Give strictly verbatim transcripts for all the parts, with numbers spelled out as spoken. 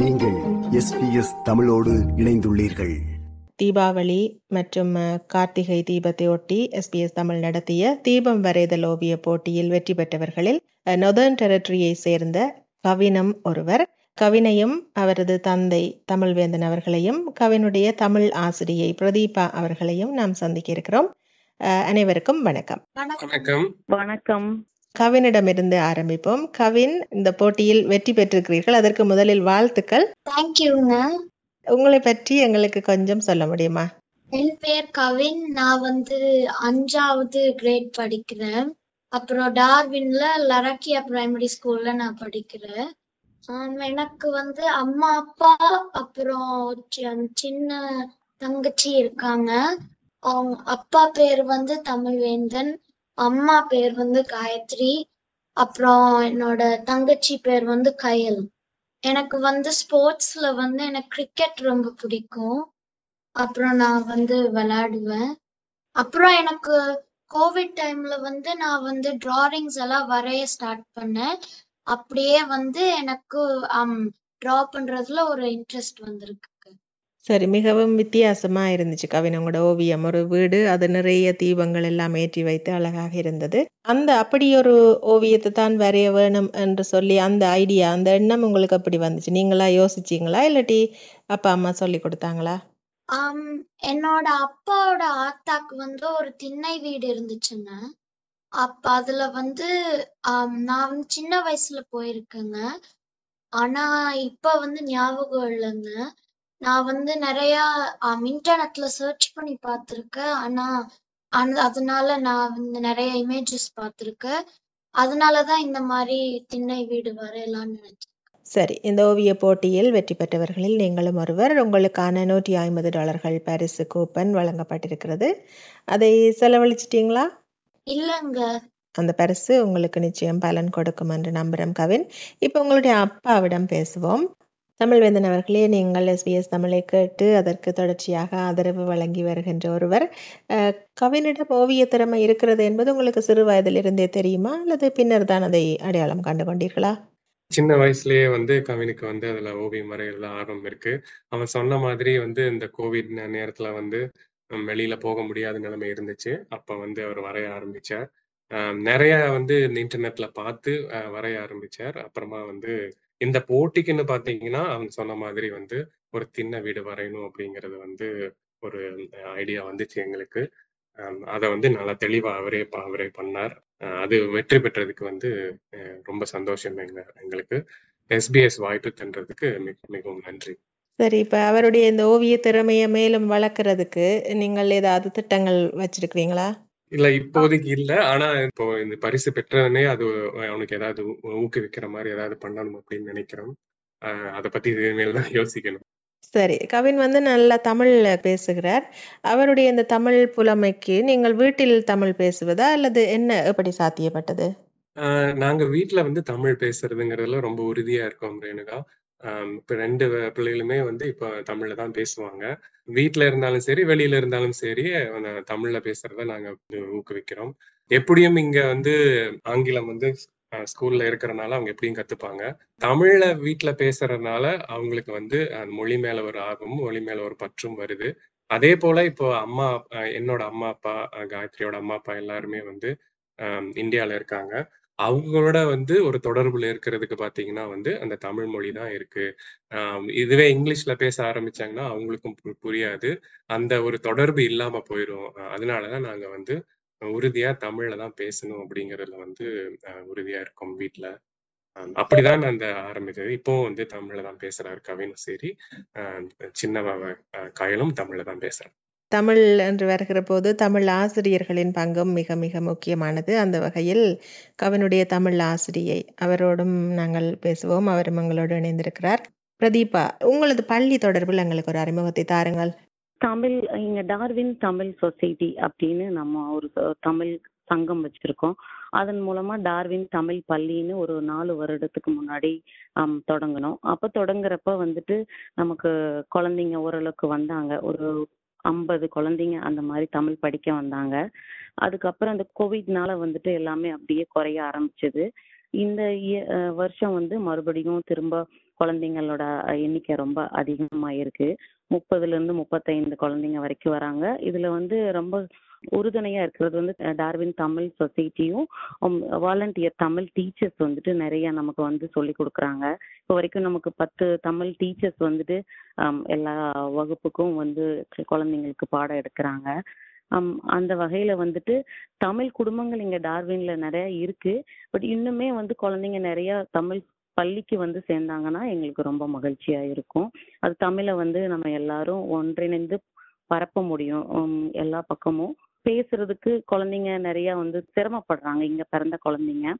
நீங்கள் S B S தமிழோடு இணைந்துள்ளீர்கள். தீபாவளி மற்றும் கார்த்திகை தீபத்தை ஒட்டி எஸ் பி எஸ் தமிழ் நடத்திய தீபம் வரைதல் ஓவிய போட்டியில் வெற்றி பெற்றவர்களில் நொதர்ன் டெரிட்டரியை சேர்ந்த கவினம் ஒருவர். கவினையும் அவரது தந்தை தமிழ் வேந்தன் அவர்களையும் கவினுடைய தமிழ் ஆசிரியை பிரதீபா அவர்களையும் நாம் சந்திக்க இருக்கிறோம். அனைவருக்கும் வணக்கம். வணக்கம். வணக்கம். கவினிடமிருந்து ஆரம்பிப்போம். கவின், இந்த போட்டியில் வெற்றி பெற்றிருக்கிறீர்கள், அதற்கு முதலில் வாழ்த்துக்கள். தேங்க்யூங்க. உங்களை பற்றி எங்களுக்கு கொஞ்சம் சொல்ல முடியுமா? என் பேர் கவின். நான் வந்து அஞ்சாவது கிரேட் படிக்கிறேன். அப்புறம் டார்வின்ல லராக்கியா பிரைமரி ஸ்கூல்ல நான் படிக்கிறேன். எனக்கு வந்து அம்மா அப்பா அப்புறம் சின்ன தங்கச்சி இருக்காங்க. அவங்க அப்பா பேர் வந்து தமிழ் வேந்தன், அம்மா பேர் வந்து காயத்ரி, அப்புறம் என்னோட தங்கச்சி பேர் வந்து கயல். எனக்கு வந்து ஸ்போர்ட்ஸ்ல வந்து எனக்கு கிரிக்கெட் ரொம்ப பிடிக்கும். அப்புறம் நான் வந்து விளையாடுவேன். அப்புறம் எனக்கு கோவிட் டைம்ல வந்து நான் வந்து டிராயிங்ஸ் எல்லாம் வரைய ஸ்டார்ட் பண்ணேன். அப்படியே வந்து எனக்கு டிரா பண்றதுல ஒரு இன்ட்ரெஸ்ட் வந்திருக்கு. சரி, மிகவும் வித்தியாசமா இருந்துச்சு கவின் உங்களோட ஓவியம். ஒரு வீடு, அது நிறைய தீபங்கள் எல்லாம் ஏற்றி வைத்து அழகாக இருந்தது. அந்த அப்படி ஒரு ஓவியத்தை தான் வரைய வேணும் என்று சொல்லி அந்த ஐடியா, அந்த எண்ணம் உங்களுக்கு அப்படி வந்துச்சு? நீங்களா யோசிச்சீங்களா இல்லாட்டி அப்பா அம்மா சொல்லி கொடுத்தாங்களா? ஆம், என்னோட அப்பாவோட ஆத்தாக்கு வந்து ஒரு திண்ணை வீடு இருந்துச்சுங்க. அப்ப அதுல வந்து ஆஹ் நான் சின்ன வயசுல போயிருக்கேங்க. ஆனா இப்ப வந்து ஞாபகம் இல்லைங்க. நான் வந்து நிறைய இன்டர்நெட்ல சர்ச் பண்ணி பார்த்திருக்கேன். ஆனா அதனால நான் வந்து நிறைய இமேஜஸ் பார்த்திருக்கேன். அதனாலதான் இந்த மாதிரி திண்ணை வீடு வரையலாம்னு நினைச்சேன். சரி, இந்த ஓவிய போட்டியில் வெற்றி பெற்றவர்களில் நீங்களும் ஒருவர். உங்களுக்கான நூற்றி ஐம்பது டாலர்கள் பரிசு கூப்பன் வழங்கப்பட்டிருக்கிறது. அதை செலவழிச்சிட்டீங்களா? இல்லங்க. அந்த பரிசு உங்களுக்கு நிச்சயம் பலன் கொடுக்கும் என்று நம்புறோம். கவின், இப்ப உங்களுடைய அப்பாவிடம் பேசுவோம். தமிழ் வேந்தன் அவர்களே, நீங்கள் எஸ் பி எஸ் தமிழை கேட்டு அதற்கு தொடர்ச்சியாக ஆதரவு வழங்கி வருகின்ற ஒருவர். கவினிடம் ஓவிய திறமை இருக்கிறது என்பது உங்களுக்கு சிறு வயதிலிருந்தே தெரியுமா அல்லது பின்னர் தான் அதை அடையாளம் கண்டு கொண்டீர்களா? சின்ன வயசுலயே வந்து கவினுக்கு வந்து அதுல ஓவியம் வரையில ஆர்வம் இருக்கு. அவன் சொன்ன மாதிரி வந்து இந்த கோவிட் நேரத்துல வந்து வெளியில போக முடியாத நிலைமை இருந்துச்சு. அப்ப வந்து அவர் வரைய ஆரம்பிச்சார். நிறைய வந்து இன்டர்நெட்ல பார்த்து வரைய ஆரம்பிச்சார். அப்புறமா வந்து இந்த போட்டிக்குன்னு பாத்தீங்கன்னா அவங்க சொன்ன மாதிரி வந்து ஒரு தின்ன வீடு வரையணும் அப்படிங்கறது வந்து ஒரு ஐடியா வந்துச்சு எங்களுக்கு. அதை வந்து நல்லா தெளிவா அவரே அவரே பண்ணார். அது வெற்றி பெற்றதுக்கு வந்து ரொம்ப சந்தோஷம் எங்க எங்களுக்கு. எஸ் பி எஸ் வாய்ப்பு தந்ததுக்கு மிகவும் நன்றி. சரி, இப்ப அவருடைய இந்த ஓவிய திறமையை மேலும் வளர்க்கறதுக்கு நீங்கள் ஏதாவது திட்டங்கள் வச்சிருக்கிறீங்களா? இல்ல, இப்போதைக்கு இல்ல. ஆனா இப்போ இந்த பரிசு பெற்றவனே அது அவனுக்கு ஏதாவது ஊக்குவிக்கிற மாதிரி ஏதாவது பண்ணணும் அப்படின்னு நினைக்கிறோம். அதை பத்தி இனிமேல்தான் யோசிக்கணும். சரி, கவின் வந்து நல்லா தமிழ் பேசுகிறார். அவருடைய இந்த தமிழ் புலமைக்கு நீங்கள் வீட்டில் தமிழ் பேசுவதா அல்லது என்ன எப்படி சாத்தியப்பட்டது? ஆஹ் நாங்க வீட்டுல வந்து தமிழ் பேசுறதுங்கிறதுல ரொம்ப உறுதியா இருக்கோம் ரேணுகா. ஆஹ் இப்ப ரெண்டு பிள்ளைகளுமே வந்து இப்ப தமிழ்ல தான் பேசுவாங்க. வீட்டுல இருந்தாலும் சரி வெளியில இருந்தாலும் சரி தமிழ்ல பேசுறத நாங்க ஊக்குவிக்கிறோம். எப்படியும் இங்க வந்து ஆங்கிலம் வந்து ஸ்கூல்ல இருக்கிறனால அவங்க எப்படியும் கத்துப்பாங்க. தமிழ்ல வீட்டுல பேசுறதுனால அவங்களுக்கு வந்து மொழி மேல ஒரு ஆர்வமும் மொழி மேல ஒரு பற்றும் வருது. அதே போல இப்போ அம்மா என்னோட அம்மா அப்பா காயத்ரியோட அம்மா அப்பா எல்லாருமே வந்து ஆஹ் இந்தியால இருக்காங்க. அவங்களோட வந்து ஒரு தொடர்புல இருக்கிறதுக்கு பாத்தீங்கன்னா வந்து அந்த தமிழ் மொழி தான் இருக்கு. ஆஹ் இதுவே இங்கிலீஷ்ல பேச ஆரம்பிச்சாங்கன்னா அவங்களுக்கும் புரியாது. அந்த ஒரு தொடர்பு இல்லாம போயிடும். அதனாலதான் நாங்க வந்து உறுதியா தமிழ்ல தான் பேசணும் அப்படிங்கறதுல வந்து உறுதியா இருக்கோம் வீட்டுல. அப்படிதான் அந்த ஆரம்பிச்சது. இப்போ வந்து தமிழ்ல தான் பேசுறாரு கவினும் சரி, ஆஹ் சின்னவ கயலும் தமிழ்ல தான் பேசுறாரு. தமிழ் என்று வருகிற போது தமிழ் ஆசிரியர்களின் பங்கும் மிக மிக முக்கியமானது. அந்த வகையில் கவினுடைய தமிழ் ஆசிரியை அவரோடும் நாங்கள் பேசுவோம். அவரும் எங்களோடு இணைந்திருக்கிறார். பிரதீபா, உங்களது பள்ளி தொடர்பில் எங்களுக்கு ஒரு அறிமுகத்தை தாருங்கள். தமிழ் இங்க டார்வின் தமிழ் சொசைட்டி அப்படின்னு நம்ம ஒரு தமிழ் சங்கம் வச்சிருக்கோம். அதன் மூலமா டார்வின் தமிழ் பள்ளின்னு ஒரு நாலு வருடத்துக்கு முன்னாடி ஆஹ் தொடங்கணும். அப்ப தொடங்குறப்ப வந்துட்டு நமக்கு குழந்தைங்க ஓரளவுக்கு வந்தாங்க. ஒரு ஐம்பது குழந்தைங்க அந்த மாதிரி தமிழ் படிக்க வந்தாங்க. அதுக்கப்புறம் அந்த கோவிட்னால வந்துட்டு எல்லாமே அப்படியே குறைய ஆரம்பிச்சது. இந்த வருஷம் வந்து மறுபடியும் திரும்ப குழந்தைங்களோட எண்ணிக்கை ரொம்ப அதிகமாக இருக்குது. முப்பதுலேருந்து முப்பத்தைந்து குழந்தைங்க வரைக்கும் வராங்க. இதில் வந்து ரொம்ப உறுதுணையாக இருக்கிறது வந்து டார்வின் தமிழ் சொசைட்டியும் வாலண்டியர் தமிழ் டீச்சர்ஸ் வந்துட்டு நிறையா நமக்கு வந்து சொல்லி கொடுக்குறாங்க. இப்போ வரைக்கும் நமக்கு பத்து தமிழ் டீச்சர்ஸ் வந்துட்டு எல்லா வகுப்புக்கும் வந்து குழந்தைங்களுக்கு பாடம் எடுக்கிறாங்க. அந்த வகையில் வந்துட்டு தமிழ் குடும்பங்கள் இங்கே டார்வினில் நிறையா இருக்குது. பட் இன்னுமே வந்து குழந்தைங்க நிறையா தமிழ் பள்ளிக்கு வந்து சேர்ந்தாங்கன்னா எங்களுக்கு ரொம்ப மகிழ்ச்சியாக இருக்கும். அது தமிழை வந்து நம்ம எல்லாரும் ஒன்றிணைந்து பரப்ப முடியும். எல்லா பக்கமும் பேசுறதுக்கு குழந்தைங்க நிறையா வந்து சிரமப்படுறாங்க. இங்கே பிறந்த குழந்தைங்க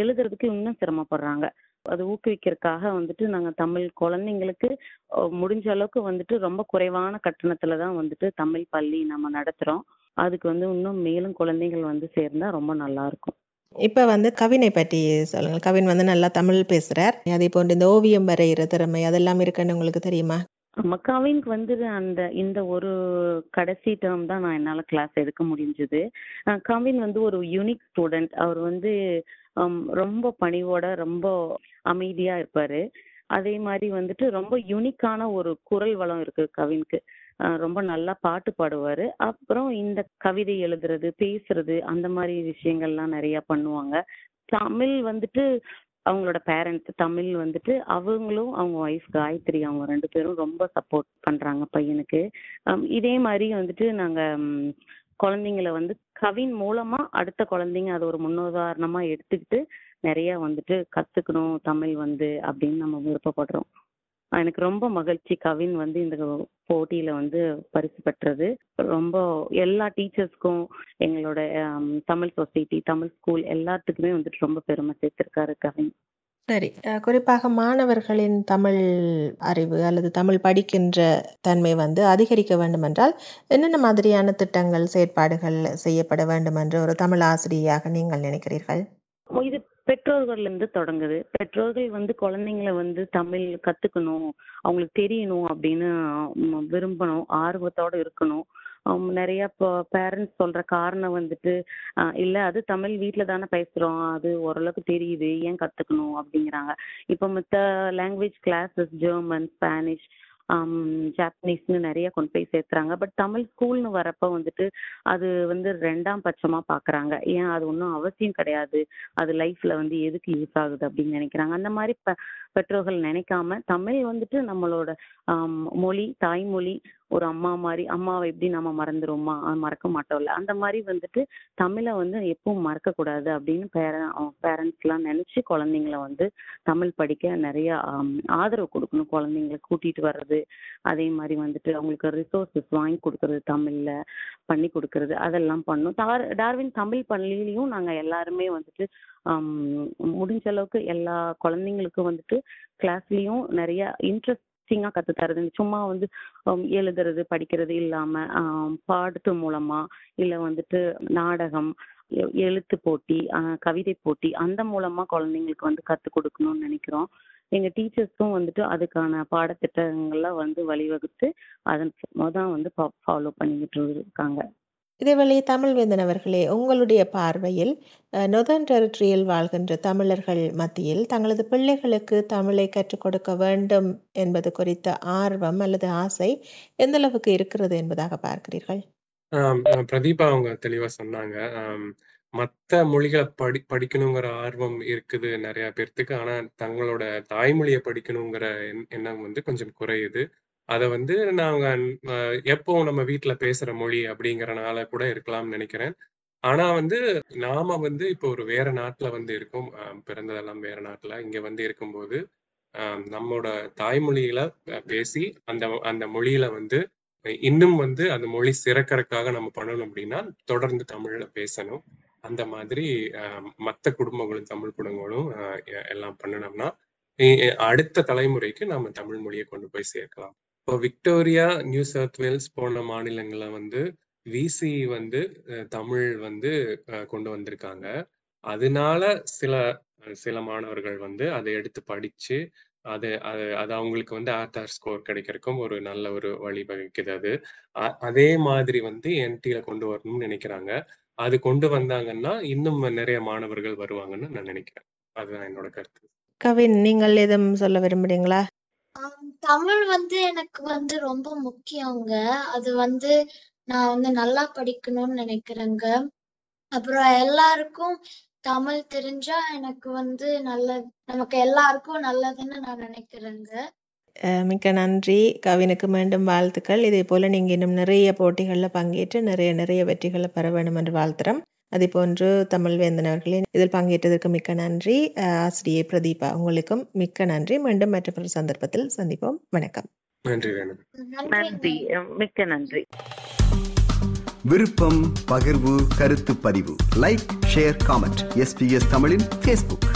எழுதுறதுக்கு இன்னும் சிரமப்படுறாங்க. அது ஊக்குவிக்கிறதுக்காக வந்துட்டு நாங்கள் தமிழ் குழந்தைங்களுக்கு முடிஞ்ச அளவுக்கு வந்துட்டு ரொம்ப குறைவான கட்டணத்தில் தான் வந்துட்டு தமிழ் பள்ளி நம்ம நடத்துகிறோம். அதுக்கு வந்து இன்னும் மேலும் குழந்தைகள் வந்து சேர்ந்தால் ரொம்ப நல்லாயிருக்கும். இப்போ வந்து கவினை பற்றி சொல்லுங்க. கவின் வந்து நல்லா தமிழ் பேசுகிறார். அதே போன்று இந்த ஓவியம் வரைகிற திறமை அதெல்லாம் இருக்குன்னு உங்களுக்கு தெரியுமா? நம்ம கவினுக்கு வந்து அந்த இந்த ஒரு கடைசி டேர்ம் தான் நான் என்னால் கிளாஸ் எடுக்க முடிஞ்சது. கவின் வந்து ஒரு யூனிக் ஸ்டூடெண்ட். அவர் வந்து ரொம்ப பணிவோட ரொம்ப அமைதியாக இருப்பார். அதே மாதிரி வந்துட்டு ரொம்ப யூனிக்கான ஒரு குரல் வளம் இருக்குது கவினுக்கு. ரொம்ப நல்லா பாட்டு பாடுவார். அப்புறம் இந்த கவிதை எழுதுறது பேசுறது அந்த மாதிரி விஷயங்கள்லாம் நிறையா பண்ணுவாங்க. தமிழ் வந்துட்டு அவங்களோட பேரண்ட்ஸ் தமிழ் வந்துட்டு அவங்களும் அவங்க ஒய்ஃப் காயத்ரி அவங்க ரெண்டு பேரும் ரொம்ப சப்போர்ட் பண்ணுறாங்க பையனுக்கு. இதே மாதிரி வந்துட்டு நாங்கள் குழந்தைங்கள வந்து கவின் மூலமாக அடுத்த குழந்தைங்க அதை ஒரு முன்னுதாரணமாக எடுத்துக்கிட்டு நிறையா வந்துட்டு கற்றுக்கணும் தமிழ் வந்து அப்படின்னு நம்ம விருப்பப்படுறோம். எனக்கு ரொம்ப மகிழ்ச்சி கவின் வந்து இந்த போட்டியில் வந்து பரிசு பெற்றது. ரொம்ப எல்லா டீச்சர்ஸ்க்கும் எங்களோட தமிழ் சொசைட்டி தமிழ் ஸ்கூல் எல்லாத்துக்குமே வந்துட்டு ரொம்ப பெருமை சேர்த்திருக்காரு கவின். சரி, குறிப்பாக மாணவர்களின் தமிழ் அறிவு அல்லது தமிழ் படிக்கின்ற தன்மை வந்து அதிகரிக்க வேண்டுமென்றால் என்னென்ன மாதிரியான திட்டங்கள் செயற்பாடுகள் செய்யப்பட வேண்டும் என்று ஒரு தமிழ் ஆசிரியராக நீங்கள் நினைக்கிறீர்கள்? இது பெற்றோர்கள்லேருந்து தொடங்குது. பெற்றோர்கள் வந்து குழந்தைங்கள வந்து தமிழ் கற்றுக்கணும் அவங்களுக்கு தெரியணும் அப்படின்னு விரும்பணும் ஆர்வத்தோடு இருக்கணும். நிறையா இப்போ பேரண்ட்ஸ் சொல்கிற காரணம் வந்துட்டு இல்லை அது தமிழ் வீட்டில் தானே பேசுகிறோம் அது ஓரளவுக்கு தெரியுது ஏன் கற்றுக்கணும் அப்படிங்கிறாங்க. இப்போ மற்ற லாங்குவேஜ் கிளாஸஸ் ஜெர்மன் ஸ்பானிஷ் ஜாப்பனீஸ்னு நிறைய கொண்டு போய் சேர்த்துறாங்க. பட் தமிழ் ஸ்கூல்னு வரப்போ வந்துட்டு அது வந்து ரெண்டாம் பட்சமாக பார்க்குறாங்க. ஏன் அது ஒன்றும் அவசியம் கிடையாது அது லைஃப்பில் வந்து எதுக்கு யூஸ் ஆகுது அப்படின்னு நினைக்கிறாங்க. அந்த மாதிரி பெ பெற்றோர்கள் நினைக்காம தமிழ் வந்துட்டு நம்மளோட மொழி தாய்மொழி ஒரு அம்மா மாதிரி அம்மாவை எப்படி நம்ம மறந்துடுவோமா மறக்க மாட்டோம்ல அந்த மாதிரி வந்துட்டு தமிழை வந்து எப்பவும் மறக்கக்கூடாது அப்படின்னு பேர பேரண்ட்ஸ்லாம் நினச்சி குழந்தைங்கள வந்து தமிழ் படிக்க நிறையா ஆதரவு கொடுக்கணும். குழந்தைங்கள கூட்டிகிட்டு வர்றது அதே மாதிரி வந்துட்டு அவங்களுக்கு ரிசோர்ஸஸ் வாங்கி கொடுக்குறது தமிழில் பண்ணி கொடுக்கறது அதெல்லாம் பண்ணணும். டார் டார்வின் தமிழ் பள்ளியிலையும் நாங்கள் எல்லாருமே வந்துட்டு முடிஞ்ச அளவுக்கு எல்லா குழந்தைங்களுக்கும் வந்துட்டு கிளாஸ்லேயும் நிறையா இன்ட்ரெஸ்ட் சிங்காக கற்று தரது. சும்மா வந்து எழுதுறது படிக்கிறது இல்லாமல் பாடத்து மூலமாக இல்லை வந்துட்டு நாடகம் எழுத்து போட்டி கவிதை போட்டி அந்த மூலமாக குழந்தைங்களுக்கு வந்து கற்றுக் கொடுக்கணும்னு நினைக்கிறோம். எங்கள் டீச்சர்ஸும் வந்துட்டு அதுக்கான பாடத்திட்டங்கள்லாம் வந்து வழிவகுத்து அதன் தான் வந்து ஃபாலோ பண்ணிக்கிட்டு இருக்காங்க. இதேவேளை தமிழ் வேந்தன் அவர்களே, உங்களுடைய பார்வையில் நொதர்ன் டெரிட்டரியில் வாழ்கின்ற தமிழர்கள் மத்தியில் தங்களது பிள்ளைகளுக்கு தமிழை கற்றுக் கொடுக்க வேண்டும் என்பது குறித்த ஆர்வம் அல்லது ஆசை எந்த அளவுக்கு இருக்கிறது என்பதாக பார்க்கிறீர்கள்? பிரதீபா அவங்க தெளிவா சொன்னாங்க. மற்ற மொழிகளை படி படிக்கணுங்கிற ஆர்வம் இருக்குது நிறைய பேர்த்துக்கு. ஆனா தங்களோட தாய்மொழியை படிக்கணுங்கிற எண்ணம் வந்து கொஞ்சம் குறையுது. அதை வந்து நாங்க எப்போ நம்ம வீட்டுல பேசுற மொழி அப்படிங்கறனால கூட இருக்கலாம்னு நினைக்கிறேன். ஆனா வந்து நாம வந்து இப்போ ஒரு வேற நாட்டுல வந்து இருக்கோம். பிறந்ததெல்லாம் வேற நாட்டுல இங்க வந்து இருக்கும்போது ஆஹ் நம்மளோட தாய்மொழியில பேசி அந்த அந்த மொழியில வந்து இன்னும் வந்து அந்த மொழி சிறக்கறதுக்காக நம்ம பண்ணணும் அப்படின்னா தொடர்ந்து தமிழ்ல பேசணும். அந்த மாதிரி ஆஹ் மற்ற குடும்பங்களும் தமிழ் குடும்பங்களும் எல்லாம் பண்ணணும்னா அடுத்த தலைமுறைக்கு நம்ம தமிழ் மொழியை கொண்டு போய் சேர்க்கலாம். இப்போ விக்டோரியா நியூ சவுத் வேல்ஸ் போன்ற மாநிலங்களை வந்து விசி வந்து தமிழ் வந்து கொண்டு வந்திருக்காங்க. அதனால சில சில மாணவர்கள் வந்து அதை எடுத்து படிச்சு அது அது அது அவங்களுக்கு வந்து ஆதார் ஸ்கோர் கிடைக்கிறதுக்கும் ஒரு நல்ல ஒரு வழிவகுக்குது. அது அதே மாதிரி வந்து என்டில கொண்டு வரணும்னு நினைக்கிறாங்க. அது கொண்டு வந்தாங்கன்னா இன்னும் நிறைய மாணவர்கள் வருவாங்கன்னு நான் நினைக்கிறேன். அதுதான் என்னோட கருத்து. கவின், நீங்கள் எதுவும் சொல்ல விரும்புறீங்களா? தமிழ் வந்து எனக்கு வந்து ரொம்ப முக்கியங்க. அது வந்து நான் வந்து நல்லா படிக்கணும்னு நினைக்கிறேங்க. அப்புறம் எல்லாருக்கும் தமிழ் தெரிஞ்சா எனக்கு வந்து நல்ல, நமக்கு எல்லாருக்கும் நல்லதுன்னு நான் நினைக்கிறேங்க. அஹ் மிக்க நன்றி. கவினுக்கு மீண்டும் வாழ்த்துக்கள். இதே போல நீங்க இன்னும் நிறைய போட்டிகளில் பங்கேற்று நிறைய நிறைய வெற்றிகளை பெற வேண்டும் என்று வாழ்த்துறோம். அதே போன்று தமிழ் வேந்தன் அவர்களே, இதில் பங்கேற்றதற்கு மிக்க நன்றி. ஆசிரியை பிரதீபா, உங்களுக்கும் மிக்க நன்றி. மீண்டும் மற்ற சந்தர்ப்பத்தில் சந்திப்போம். வணக்கம். நன்றி, நன்றி, மிக்க நன்றி. விருப்பம், பகிர்வு, கருத்து பதிவு, like, share, comment, S B S தமிழின் Facebook.